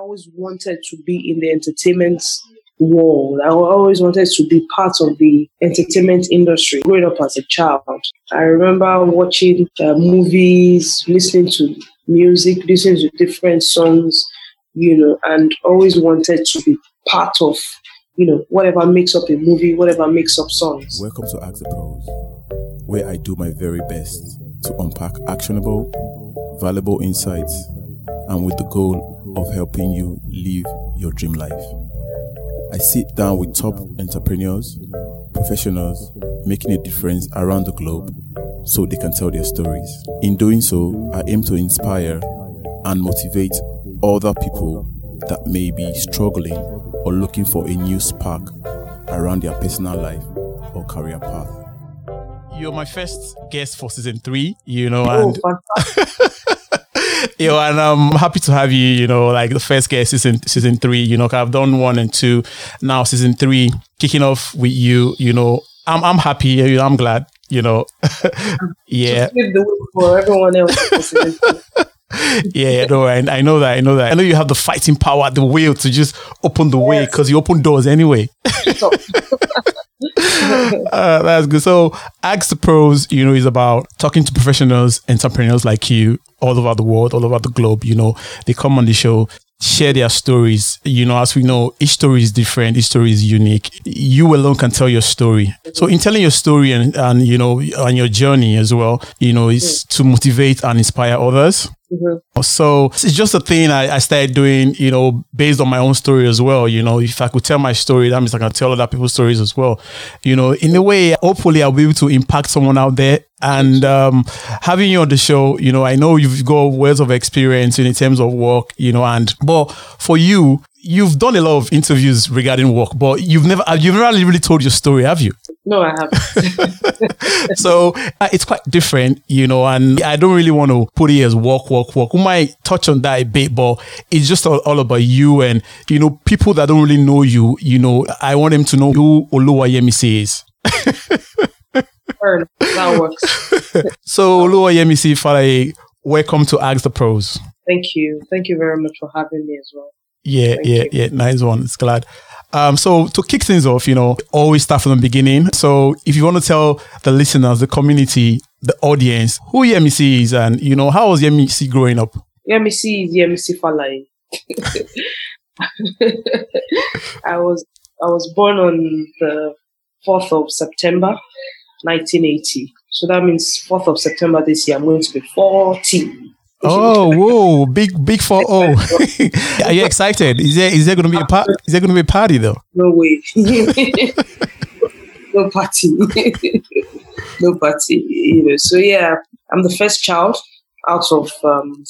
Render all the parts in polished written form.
always wanted to be in the entertainment world. I always wanted to be part of the entertainment industry growing up as a child. I remember watching movies, listening to music, listening to different songs, you know, and always wanted to be part of, you know, whatever makes up a movie, whatever makes up songs. Welcome to Ask the Pros, where I do my very best to unpack actionable, valuable insights, and with the goal of helping you live your dream life. I sit down with top entrepreneurs, professionals making a difference around the globe so they can tell their stories. In doing so, I aim to inspire and motivate other people that may be struggling or looking for a new spark around their personal life or career path. You're my first guest for season 3, you know, and I'm happy to have you, you know, like the first guest season 3, you know, I've done 1 and 2, now season 3, kicking off with you, you know, I'm happy, you know, I'm glad, you know, yeah. Just give the word for everyone else. Yeah, no, I know that. I know you have the fighting power, the will to just open the way, because you open doors anyway. That's good. So Ask the Pros, you know, is about talking to professionals, entrepreneurs like you all over the world, all over the globe. You know, they come on the show, share their stories. You know, as we know, each story is different. Each story is unique. You alone can tell your story. So in telling your story and you know, and your journey as well, you know, is to motivate and inspire others. Mm-hmm. So it's just a thing I started doing, you know, based on my own story as well. You know, if I could tell my story, that means I can tell other people's stories as well. You know, in a way, hopefully I'll be able to impact someone out there. And having you on the show, you know, I know you've got words of experience in terms of work, you know, and but for you, you've done a lot of interviews regarding work, but you've never really told your story, have you? No, I haven't. So it's quite different, you know, and I don't really want to put it as work. We might touch on that a bit, but it's just all about you and, you know, people that don't really know you, you know, I want them to know who Oluwayemisi is. That works. So Oluwayemisi Falai, welcome to Ask the Pros. Thank you. Thank you very much for having me as well. Yeah. Nice one. It's glad. So to kick things off, you know, always start from the beginning. So if you want to tell the listeners, the community, the audience, who Yemisi is and, you know, how was Yemisi growing up? Yemisi is Yemisi Falai. I was born on the 4th of September, 1980. So that means 4th of September this year, I'm going to be 40. Oh, whoa! Big 4-0. Are you excited? Is there going to be a party? Is there going to be a party though? No way. No party. You know. So yeah, I'm the first child out of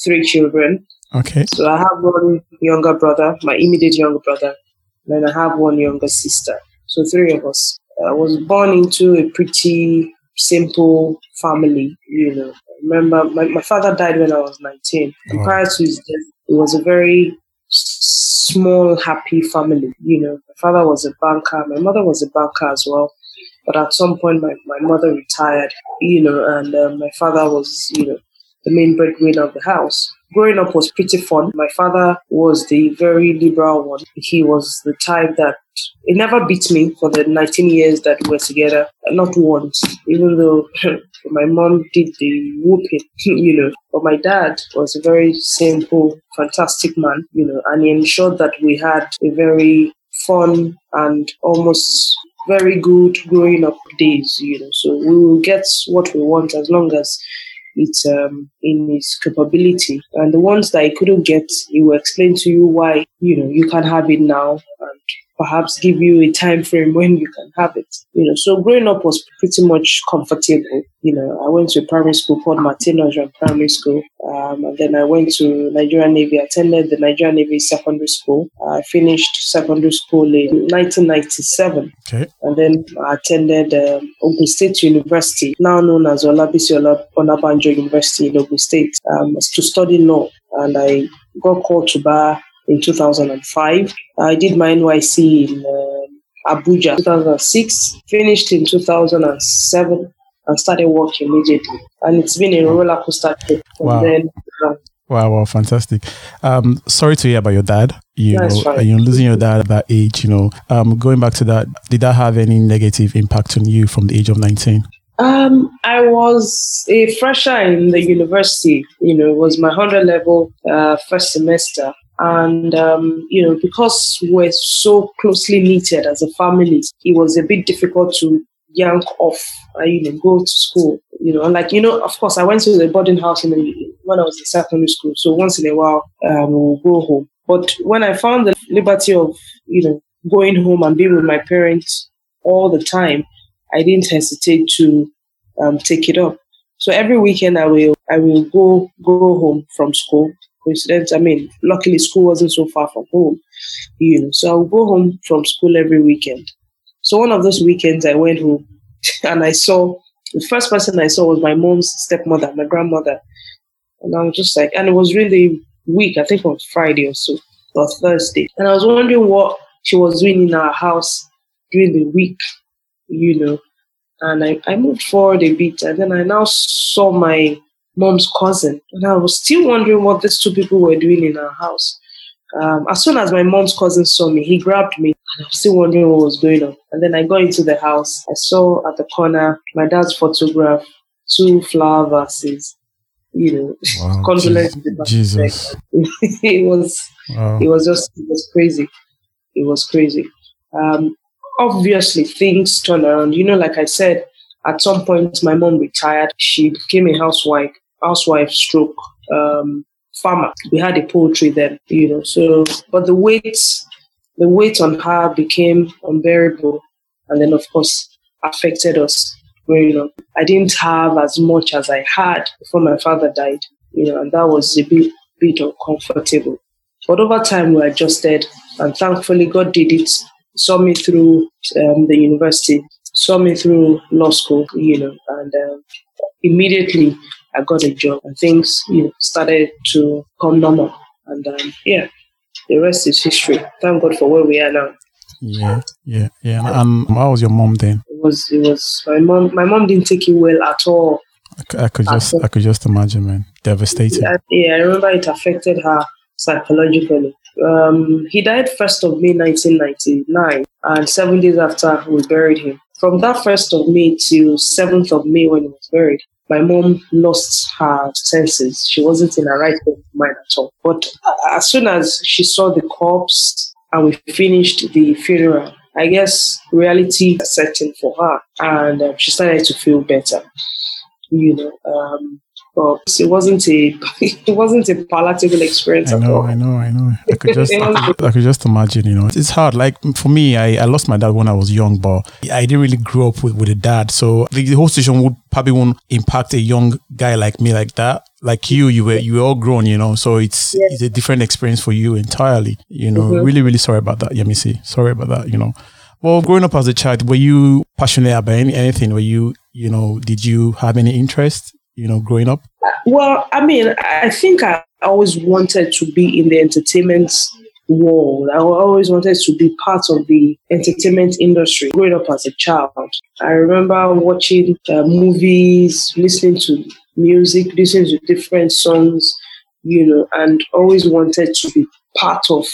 3 children. Okay. So I have one younger brother, my immediate younger brother, and then I have one younger sister. So 3 of us. I was born into a pretty simple family, you know. Remember, my father died when I was 19. And prior to his death, it was a very small, happy family. You know, my father was a banker. My mother was a banker as well. But at some point, my mother retired, you know, and my father was, you know, the main breadwinner of the house. Growing up was pretty fun. My father was the very liberal one. He was the type that he never beat me for the 19 years that we were together, not once, even though my mom did the whooping, you know. But my dad was a very simple, fantastic man, you know, and he ensured that we had a very fun and almost very good growing up days, you know. So we will get what we want as long as it's in his capability, and the ones that he couldn't get, he will explain to you why, you know, you can have it now and perhaps give you a time frame when you can have it, you know. So growing up was pretty much comfortable, you know. I went to a primary school called Martin Ojay Primary School, and then I went to Nigerian Navy. I attended the Nigerian Navy Secondary School. I finished secondary school in 1997. Okay. And then I attended Ogun State University, now known as Olabisi Onabanjo University in Ogun State, to study law, and I got called to bar in 2005. I did my NYSC in Abuja 2006, finished in 2007, and started work immediately. And it's been a roller coaster trip. Wow. And then Wow, fantastic. Sorry to hear about your dad. You're losing your dad at that age, you know. Going back to that, did that have any negative impact on you from the age of 19? I was a fresher in the university, you know. It was my 100 level first semester. And, you know, because we're so closely knitted as a family, it was a bit difficult to yank off, you know, go to school. You know, like, you know, of course, I went to the boarding house when I was in secondary school. So once in a while, we'll go home. But when I found the liberty of, you know, going home and being with my parents all the time, I didn't hesitate to take it up. So every weekend I will go home from school. Coincidence, I mean, luckily school wasn't so far from home, you know. So I would go home from school every weekend. So one of those weekends I went home and I saw, the first person I saw was my mom's stepmother, my grandmother. And I was just like, and it was really weak, I think it was Friday or so, or Thursday. And I was wondering what she was doing in our house during the week, you know. And I moved forward a bit, and then I now saw my mom's cousin, and I was still wondering what these two people were doing in our house. As soon as my mom's cousin saw me, he grabbed me, and I was still wondering what was going on. And then I got into the house. I saw at the corner my dad's photograph, 2 flower vases, you know. Wow, condolence. Jesus. It was crazy. It was crazy. Obviously, things turn around. You know, like I said, at some point, my mom retired. She became a housewife, farmer. We had a poultry then, you know. So, but the weight on her became unbearable, and then of course affected us growing up. I didn't have as much as I had before my father died, you know, and that was a bit uncomfortable. But over time, we adjusted, and thankfully, God did it. Saw me through the university. Saw me through law school, you know, and immediately I got a job and things, you know, started to come normal. And the rest is history. Thank God for where we are now. Yeah. And how was your mom then? It was my mom didn't take it well at all. I could just imagine, man. Devastating. I remember it affected her psychologically. He died 1st of May 1999, and 7 days after we buried him. From that 1st of May to 7th of May when he was buried, my mom lost her senses. She wasn't in her right mind at all. But as soon as she saw the corpse and we finished the funeral, I guess reality set in for her, and she started to feel better. You know, but it wasn't a palatable experience at all. I know. I could just imagine, you know. It's hard. Like for me, I lost my dad when I was young, but I didn't really grow up with a dad. So the whole situation probably won't impact a young guy like me like that. Like you were all grown, you know. So it's a different experience for you entirely. You know, really, really sorry about that, Yemisi. Sorry about that, you know. Well, growing up as a child, were you passionate about anything? Were you, you know, did you have any interest, you know, growing up? Well, I mean, I think I always wanted to be in the entertainment world. I always wanted to be part of the entertainment industry growing up as a child. I remember watching movies, listening to music, listening to different songs, you know, and always wanted to be part of,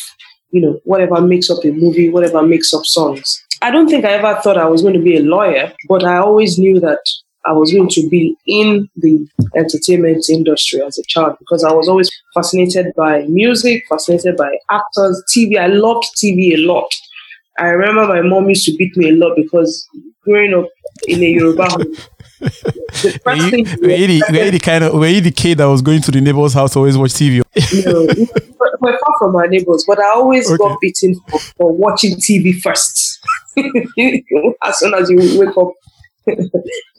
you know, whatever makes up a movie, whatever makes up songs. I don't think I ever thought I was going to be a lawyer, but I always knew that I was going to be in the entertainment industry as a child, because I was always fascinated by music, fascinated by actors, TV. I loved TV a lot. I remember my mom used to beat me a lot because growing up in a Yoruba home, were you the kid that was going to the neighbor's house always watch TV? No, we're far from our neighbors, but I always got beaten for watching TV first. As soon as you wake up,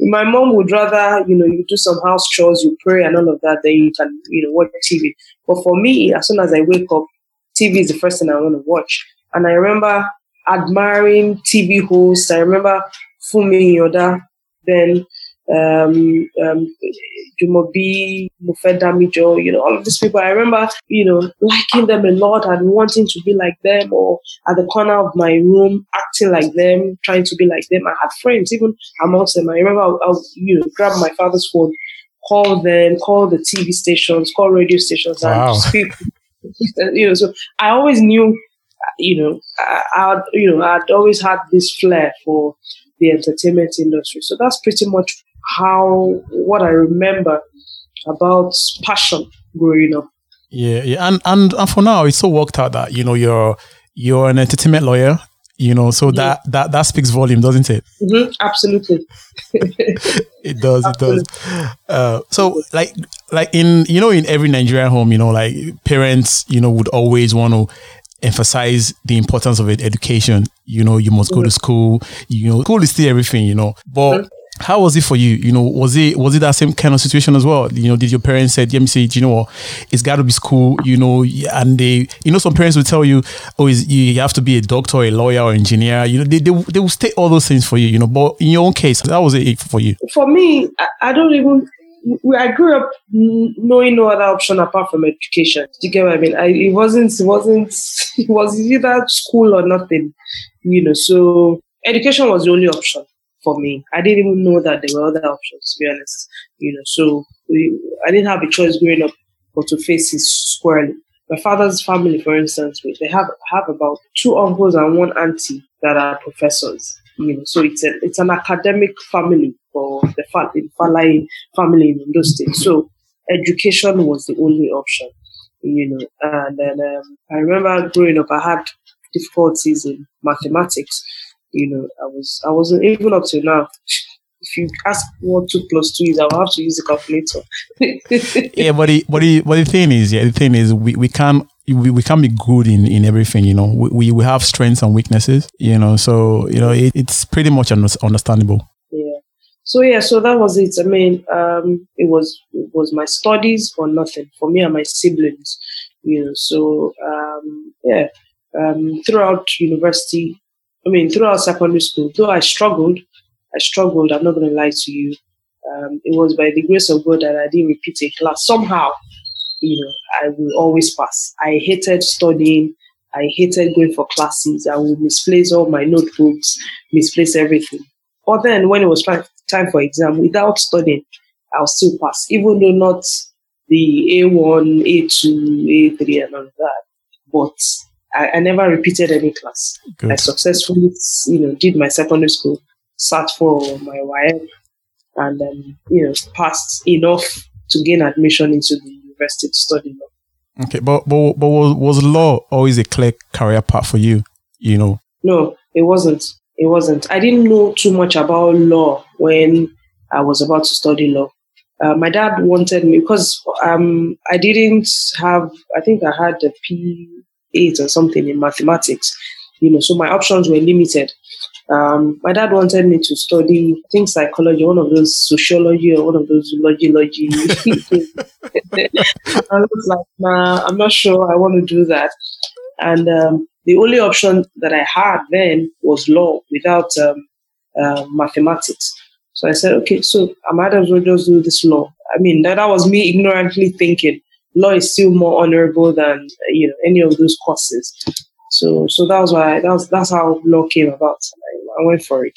my mom would rather, you know, you do some house chores, you pray and all of that, then you can, you know, watch TV. But for me, as soon as I wake up, TV is the first thing I want to watch. And I remember admiring TV hosts. I remember Fumi Yoda, then Jumobi, Mufedamijo, you know, all of these people. I remember, you know, liking them a lot and wanting to be like them, or at the corner of my room, acting like them, trying to be like them. I had friends, even amongst them. I remember I'll grab my father's phone, call them, call the TV stations, call radio stations, wow. and speak. You know, so I always knew, I'd always had this flair for the entertainment industry. So that's pretty much what I remember about passion growing up. Yeah, and for now, it's so worked out that you're an entertainment lawyer. So that speaks volume, doesn't it? Mm-hmm. Absolutely. It does. Absolutely. It does. So like in every Nigerian home, parents, would always want to emphasize the importance of education. You must go to school. School is still everything. But how was it for you? Was it that same kind of situation as well? Did your parents say, Yemisi, do you know what? It's got to be school, and they, some parents will tell you, oh, you have to be a doctor, a lawyer, or engineer. They will state all those things for you, but in your own case, that was it for you. For me, I grew up knowing no other option apart from education. Do you get what I mean? It was either school or nothing, so education was the only option. For me, I didn't even know that there were other options, to be honest. I didn't have a choice growing up but to face it squarely. My father's family, for instance, they have about 2 uncles and 1 auntie that are professors. So it's an academic family for the Falai family in Ogun State. So education was the only option. And then I remember growing up, I had difficulties in mathematics. I wasn't even up to now. If you ask what 2 plus 2 is, I will have to use a calculator. Yeah, but the thing is, we can't be good in everything. We have strengths and weaknesses. So it's pretty much understandable. Yeah. So that was it. I mean, it was my studies or nothing for me and my siblings. Throughout university. Throughout secondary school, though I struggled, I'm not going to lie to you. It was by the grace of God that I didn't repeat a class. Somehow, I will always pass. I hated studying. I hated going for classes. I would misplace all my notebooks, misplace everything. But then when it was time for exam, without studying, I'll still pass, even though not the A1, A2, A3 and all of that. But I never repeated any class. Good. I successfully, did my secondary school, sat for my WAEC, and passed enough to gain admission into the university to study law. Okay, but was law always a clear career path for you? No, it wasn't. I didn't know too much about law when I was about to study law. My dad wanted me because I didn't have. I think I had a P8 or something in mathematics, so my options were limited. My dad wanted me to study, I think, psychology, one of those sociology or one of those logi. I was like, nah, I'm not sure I want to do that. And the only option that I had then was law without mathematics. So I said, okay, so I might as well just do this law. I mean, that was me ignorantly thinking. Law is still more honorable than any of those courses, so that was why that's how law came about. I went for it.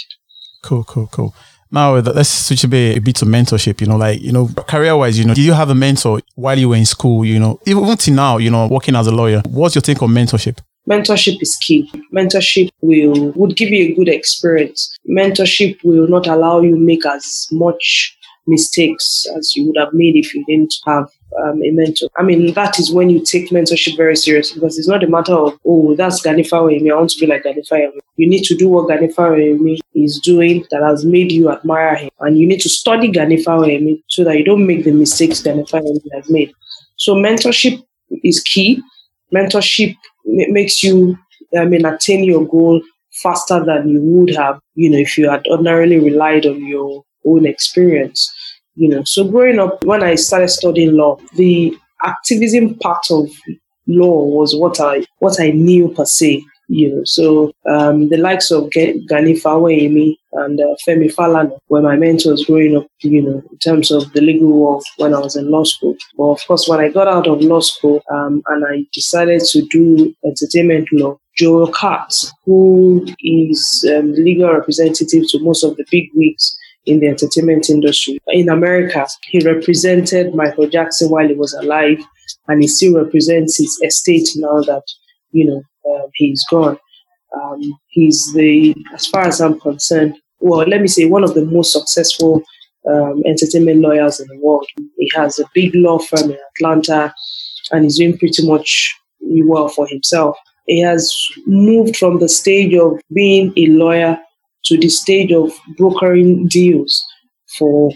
Cool. Now let's switch a bit to mentorship. Career wise, did you have a mentor while you were in school? Even till now, working as a lawyer, what's your take on mentorship? Mentorship is key. Mentorship would give you a good experience. Mentorship will not allow you make as much mistakes as you would have made if you didn't have a mentor. That is when you take mentorship very seriously, because it's not a matter of, oh, that's Gani Fawehinmi, I want to be like Gani Fawehinmi. You need to do what Gani Fawehinmi is doing that has made you admire him, and you need to study Gani Fawehinmi so that you don't make the mistakes Gani Fawehinmi has made. So mentorship is key. Mentorship makes you attain your goal faster than you would have if you had ordinarily relied on your own experience. So growing up, when I started studying law, the activism part of law was what I knew per se. So the likes of Gani Fawehinmi and Femi Falano were my mentors growing up. In terms of the legal world when I was in law school. But of course, when I got out of law school and I decided to do entertainment law, Joel Katz, who is legal representative to most of the big wigs in the entertainment industry. In America, he represented Michael Jackson while he was alive, and he still represents his estate now that, he's gone. He's as far as I'm concerned, one of the most successful entertainment lawyers in the world. He has a big law firm in Atlanta, and he's doing pretty much well for himself. He has moved from the stage of being a lawyer to the stage of brokering deals for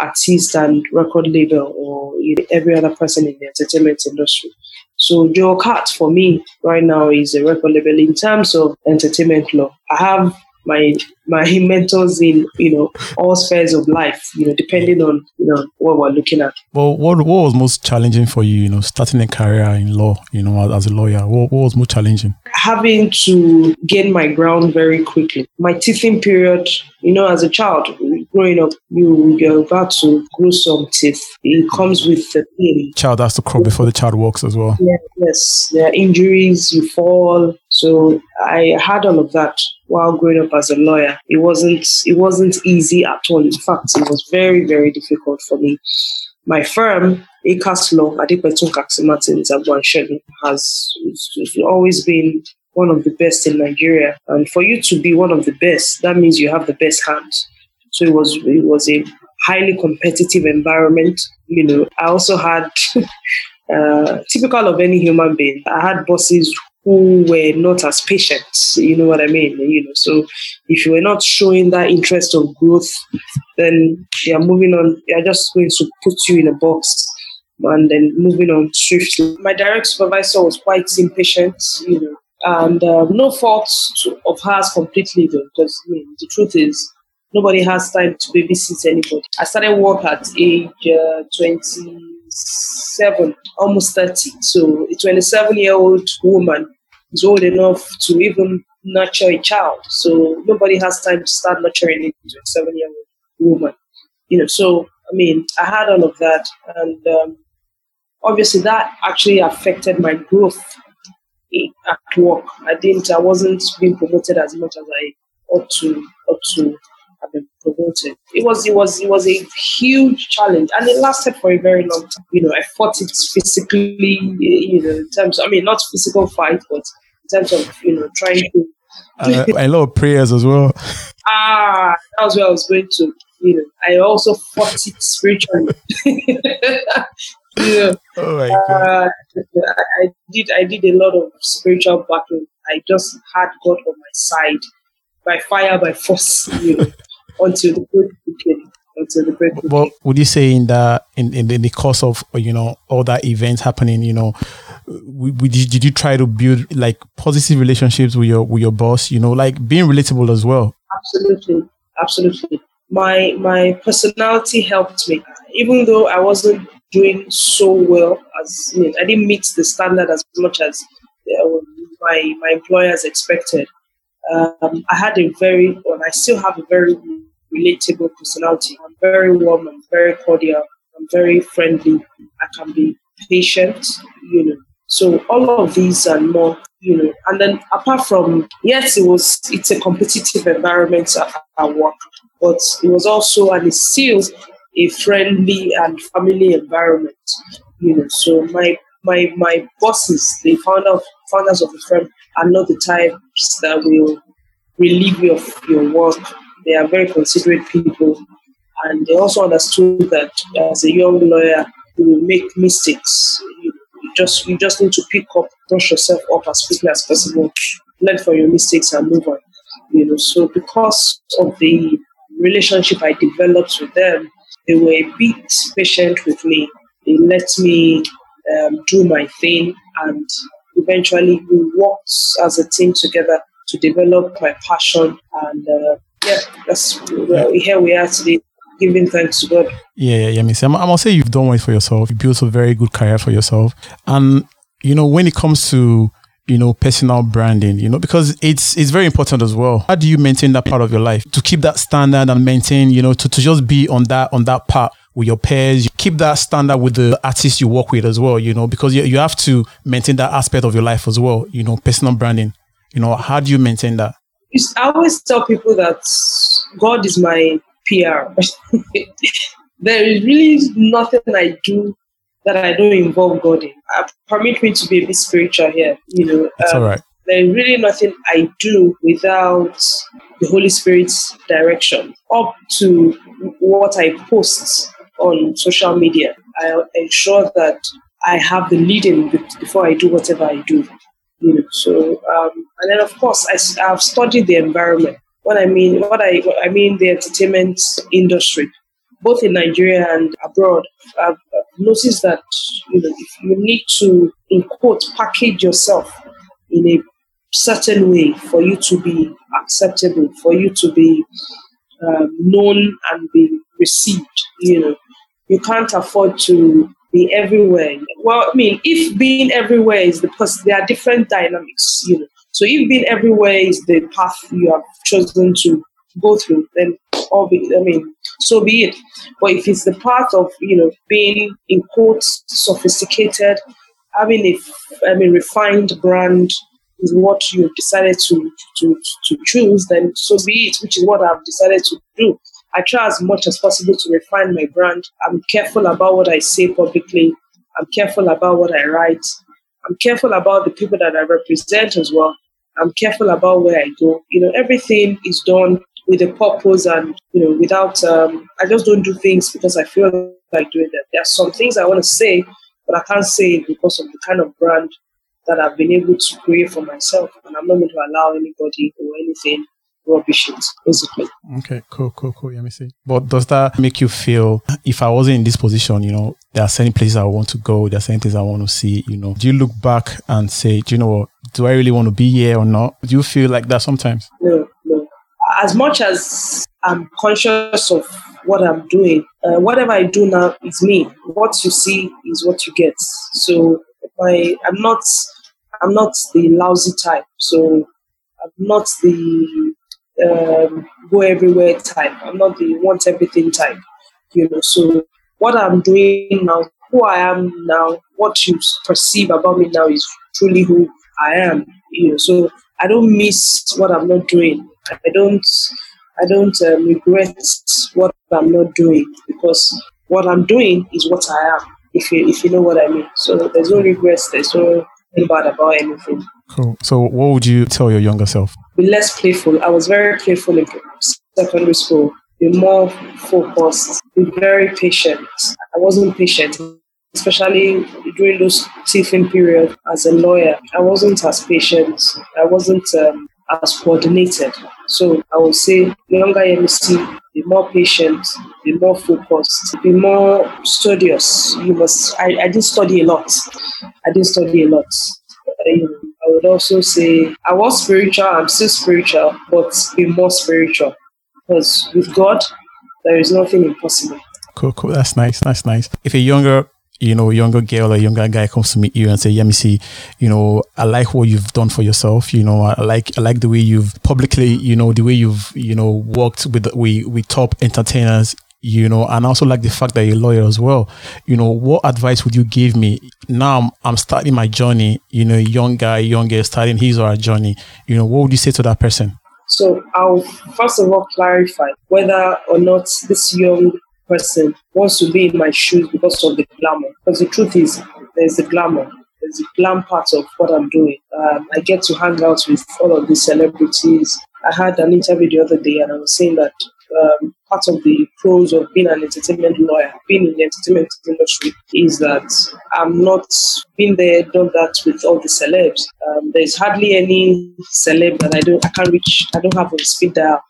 artists and record label or every other person in the entertainment industry. So Joel Katz, for me, right now is a record label in terms of entertainment law. I have my mentors in, all spheres of life, depending on, what we're looking at. Well, what was most challenging for you, starting a career in law, as a lawyer? What was most challenging? Having to gain my ground very quickly. My teething period, as a child, growing up, you're about to grow some teeth. It comes with the pain. Child has to crawl before the child walks as well. Yeah, yes, there are injuries, you fall. So I had all of that while growing up as a lawyer. It wasn't easy at all. In fact, it was very, very difficult for me. My firm, ACAS Law, Adipetun Kaksimatin, Zabwanshegu, has always been one of the best in Nigeria. And for you to be one of the best, that means you have the best hands. So it was a highly competitive environment. I also had, typical of any human being, I had bosses who were not as patient, you know what I mean? So if you were not showing that interest of growth, then they are moving on. They are just going to put you in a box and then moving on swiftly. My direct supervisor was quite impatient, and no fault of hers completely, though, because the truth is, nobody has time to babysit anybody. I started work at age 27, almost 30. So a 27-year-old woman is old enough to even nurture a child. So nobody has time to start nurturing a 27-year-old woman. So, I had all of that. And obviously that actually affected my growth at work. I wasn't being promoted as much as I ought to. I've been promoted. It was a huge challenge, and it lasted for a very long time. I fought it physically, in terms of, not physical fight, but in terms of, trying to. A lot of prayers as well. That was where I was going to. I also fought it spiritually. Oh my God. I did a lot of spiritual battle. I just had God on my side, by fire, by force. Until the break beginning. Well, would you say in the course of all that events happening, did you try to build like positive relationships with your boss? Like being relatable as well. Absolutely. My personality helped me, even though I wasn't doing so well as I didn't meet the standard as much as my employers expected. I still have a very relatable personality. I'm very warm, I'm very cordial, I'm very friendly, I can be patient, So all of these and more, And then apart from, yes, it's a competitive environment at work, but it was also, and it still a friendly and family environment, So my bosses, the founders of the firm, are not the types that will relieve you of your work. They are very considerate people, and they also understood that as a young lawyer, you will make mistakes. You just need to pick up, brush yourself up as quickly as possible, learn from your mistakes, and move on. So because of the relationship I developed with them, they were a bit patient with me. They let me do my thing, and eventually we worked as a team together to develop my passion, and here we are today, giving thanks to God. Yemisi, I must say you've done well for yourself. You built a very good career for yourself, and when it comes to personal branding, because it's very important as well. How do you maintain that part of your life to keep that standard and maintain, to just be on that path with your peers? You keep that standard with the artists you work with as well, because you have to maintain that aspect of your life as well, personal branding. How do you maintain that? I always tell people that God is my PR. There is really nothing I do that I don't involve God in. Permit me to be a bit spiritual here. You know, it's all right. There is really nothing I do without the Holy Spirit's direction. Up to what I post on social media, I ensure that I have the lead-in before I do whatever I do. You know, so and then of course I've studied the environment. What I mean the entertainment industry, both in Nigeria and abroad. I've noticed that, you know, if you need to, in quote, package yourself in a certain way for you to be acceptable, for you to be known and be received, you know, you can't afford to be everywhere. Well, I mean, if being everywhere is because there are different dynamics, you know. So if being everywhere is the path you have chosen to go through, then so be it. But if it's the path of, you know, being, in quotes, sophisticated, having a refined brand is what you've decided to choose, then so be it, which is what I've decided to do. I try as much as possible to refine my brand. I'm careful about what I say publicly. I'm careful about what I write. I'm careful about the people that I represent as well. I'm careful about where I go. You know, everything is done with a purpose and, you know, without, I just don't do things because I feel like doing that. There are some things I want to say, but I can't say it because of the kind of brand that I've been able to create for myself. And I'm not going to allow anybody or anything rubbish it, basically. Okay, cool, Yemisi. But does that make you feel, if I wasn't in this position, you know, there are certain places I want to go, there are certain things I want to see, you know, do you look back and say, do you know what, do I really want to be here or not? Do you feel like that sometimes? No. As much as I'm conscious of what I'm doing, whatever I do now is me. What you see is what you get. So I'm not the lousy type. So I'm not the go everywhere type. I'm not the want everything type, you know. So what I'm doing now, who I am now, what you perceive about me now is truly who I am, you know. So I don't miss what I'm not doing. I don't regret what I'm not doing, because what I'm doing is what I am. If you know what I mean. So there's no regrets. There's no bad about anything. Cool. So what would you tell your younger self? Be less playful. I was very playful in secondary school. Be more focused. Be very patient. I wasn't patient, especially during those teething periods as a lawyer. I wasn't as patient. I wasn't as coordinated. So I would say, younger Yemisi, be more patient, be more focused, be more studious. You must. I didn't study a lot. I would also say I was spiritual, I'm still spiritual, but be more spiritual. Because with God, there is nothing impossible. Cool. That's nice. If a younger girl or younger guy comes to meet you and say, Yemisi, you know, I like what you've done for yourself. You know, I like the way you've publicly, you know, the way you've, you know, worked with top entertainers, you know, and I also like the fact that you're a lawyer as well. You know, what advice would you give me? Now I'm starting my journey, you know, young guy, young girl starting his or her journey. You know, what would you say to that person? So I'll first of all clarify whether or not this young person wants to be in my shoes because of the glamour. Because the truth is, there's the glamour. There's the glam part of what I'm doing. I get to hang out with all of these celebrities. I had an interview the other day and I was saying that part of the pros of being an entertainment lawyer, being in the entertainment industry, is that I'm not been there, done that with all the celebs. There's hardly any celeb that I don't have a speed dial.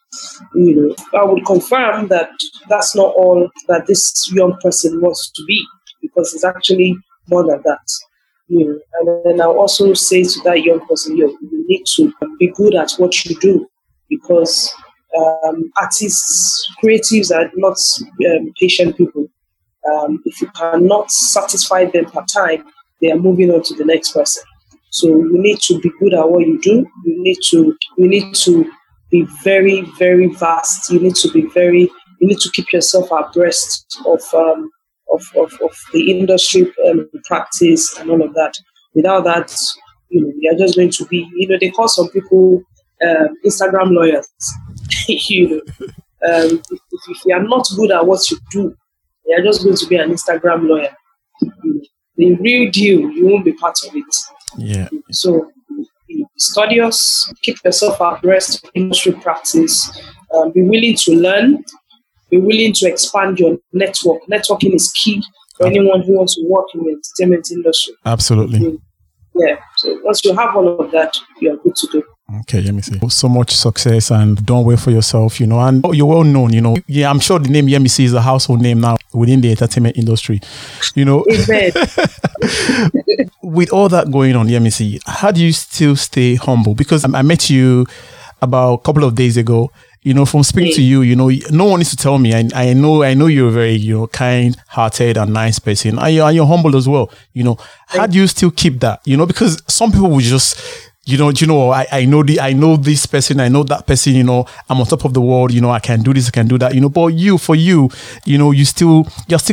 You know, I would confirm that that's not all that this young person wants to be, because it's actually more than that. You know, and then I'll also say to that young person, you need to be good at what you do, because artists, creatives are not patient people. If you cannot satisfy them per time, they are moving on to the next person. So you need to be good at what you do. You need to be very, very vast. You need to keep yourself abreast of the industry practice and all of that. Without that, you know, you're just going to be, you know, they call some people Instagram lawyers. You know, if you are not good at what you do, you are just going to be an Instagram lawyer. The real deal, you won't be part of it. Yeah. So, studious, keep yourself abreast of industry practice, be willing to learn, be willing to expand your network. Networking is key for anyone who wants to work in the entertainment industry. Absolutely. Yeah. So once you have all of that, you are good to do. Okay, Yemisi. So much success, and don't wait for yourself, and you're well known, Yeah, I'm sure the name Yemisi is a household name now within the entertainment industry, With all that going on, Yemisi, how do you still stay humble? Because I met you about a couple of days ago, from speaking to you, no one needs to tell me. I know you're a very, kind-hearted and nice person. You're humble as well, How do you still keep that? Because some people will just... I know this person, I know that person, I'm on top of the world, I can do this, I can do that, but you're still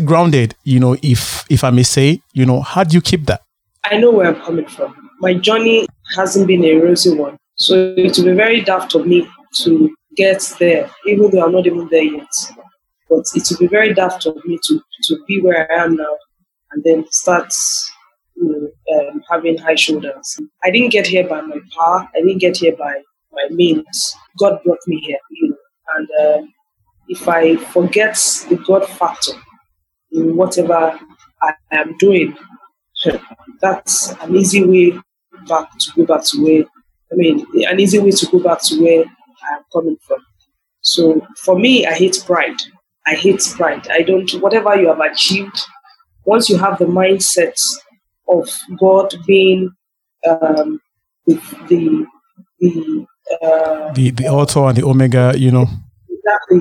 grounded, if I may say, how do you keep that? I know where I'm coming from. My journey hasn't been a rosy one. So it will be very daft of me to get there, even though I'm not even there yet. But it will be very daft of me to be where I am now and then start having high shoulders. I didn't get here by my power. I didn't get here by my means. God brought me here, And if I forget the God factor in whatever I am doing, that's an easy way to go back to where I'm coming from. So for me, I hate pride. I don't. Whatever you have achieved, once you have the mindset of God being the author and the omega, Exactly.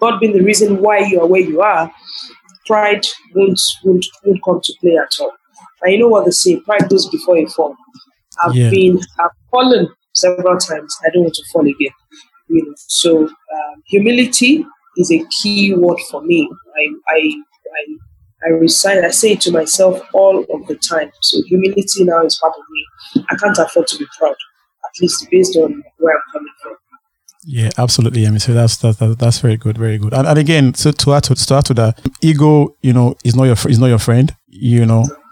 God being the reason why you are where you are, pride won't come to play at all. And you know what they say, pride goes before a fall. I've fallen several times. I don't want to fall again. So humility is a key word for me. I recite, I say it to myself all of the time. So humility now is part of me. I can't afford to be proud, at least based on where I'm coming from. Yeah, absolutely, Yemisi. So that's very good, very good. And again, so to add to that, ego, is not your friend,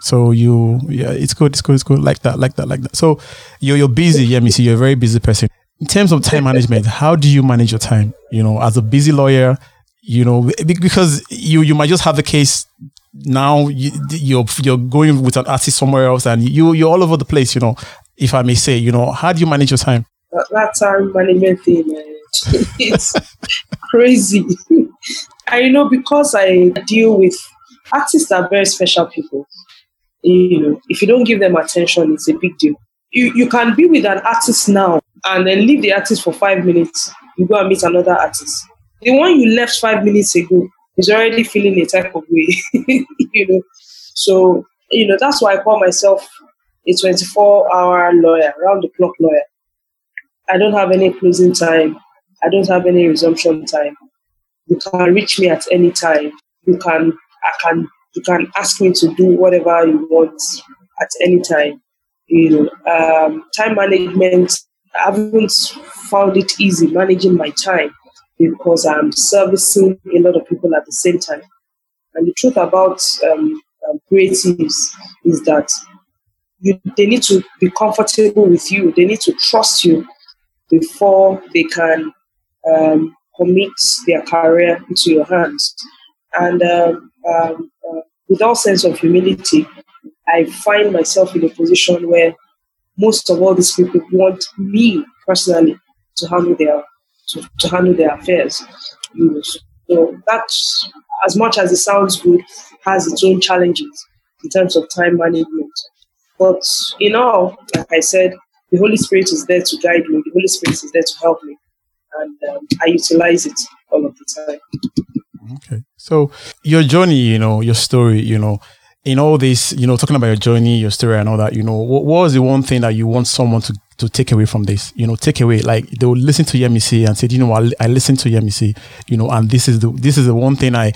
So it's good. Like that. So you're busy, Yemisi. So you're a very busy person. In terms of time management, how do you manage your time? As a busy lawyer. Because you might just have the case now. You're going with an artist somewhere else, and you're all over the place. If I may say, how do you manage your time? That time management thing, it's crazy. Because I deal with artists are very special people. If you don't give them attention, it's a big deal. You can be with an artist now and then leave the artist for 5 minutes. You go and meet another artist. The one you left 5 minutes ago is already feeling a type of way, So, that's why I call myself a 24-hour lawyer, round-the-clock lawyer. I don't have any closing time. I don't have any resumption time. You can reach me at any time. You can ask me to do whatever you want at any time. Time management, I haven't found it easy managing my time, because I'm servicing a lot of people at the same time. And the truth about creatives is that they need to be comfortable with you. They need to trust you before they can commit their career into your hands. And with all sense of humility, I find myself in a position where most of all these people want me personally to handle their affairs. So that, as much as it sounds good, has its own challenges in terms of time management. But like I said, the Holy Spirit is there to guide me. The Holy Spirit is there to help me. And I utilize it all of the time. Okay. So your journey, your story, in all this, talking about your journey, your story and all that, what was the one thing that you want someone to take away from this, like they will listen to Yemisi and say, I listened to Yemisi, and this is the one thing that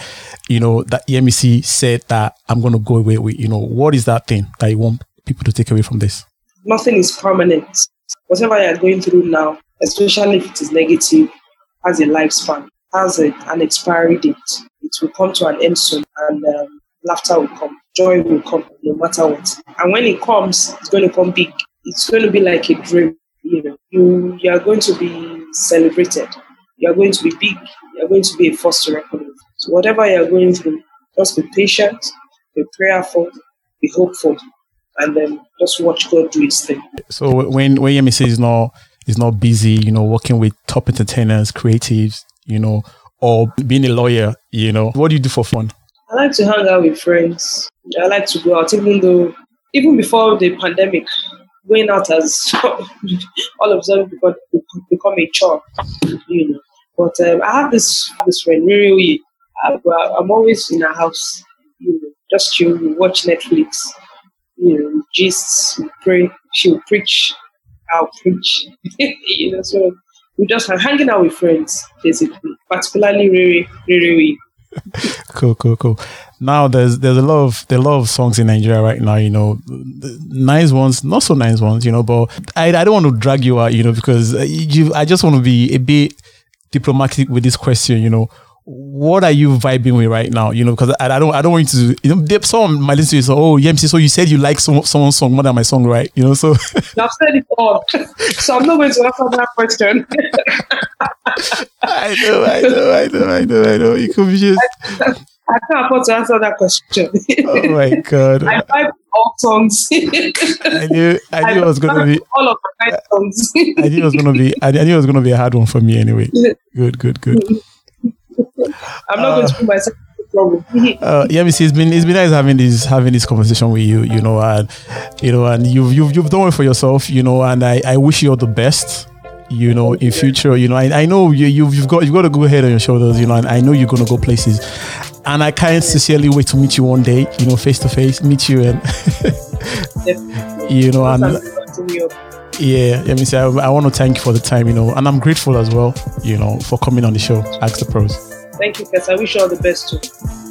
Yemisi said that I'm going to go away with, what is that thing that you want people to take away from this? Nothing is permanent. Whatever you're going through now, especially if it is negative, has a lifespan, has an expiry date. It will come to an end soon, and laughter will come, joy will come, no matter what. And when it comes, it's going to come big. It's going to be like a dream. You know, you are going to be celebrated. You are going to be big. You are going to be a force to reckon with. So whatever you are going through, just be patient, be prayerful, be hopeful, and then just watch God do His thing. So when Yemisi is not busy, you know, working with top entertainers, creatives, you know, or being a lawyer, you know, what do you do for fun? I like to hang out with friends. I like to go out, even before the pandemic. Going out has all of a sudden become a chore, you know. But I have this friend, Riri, I'm always in her house, you know, just chill, we watch Netflix, you know, we gist, we pray, she'll preach, I'll preach, you know, so we just are hanging out with friends, basically, particularly Riri. Cool. Now there's a lot of songs in Nigeria right now, you know, nice ones, not so nice ones, you know, but I don't want to drag you out, you know, because I just want to be a bit diplomatic with this question, you know. What are you vibing with right now? You know, because I don't want you to, you know, someone might listen to you say, oh, Yemisi, so you said you like someone's song more than my song, right? You know, so. I've said it all. So I'm not going to answer that question. I know. You could be just. I can't afford to answer that question. Oh my God. I vibe all songs. I knew it was going to be. All of my songs. I knew it was going to be a hard one for me anyway. Good. I'm not going to put myself in trouble. Yemisi, it's been nice having this conversation with you, and you've done it for yourself, you know, and I wish you all the best, you know, in future, you know. I know you've got a good head on your shoulders, you know, and I know you're gonna go places, and I can't sincerely wait to meet you one day, you know, face to face, meet you and you know, and yeah, Yemisi, I want to thank you for the time, you know, and I'm grateful as well, you know, for coming on the show, Ask the Pros. Thank you, guys. I wish you all the best too.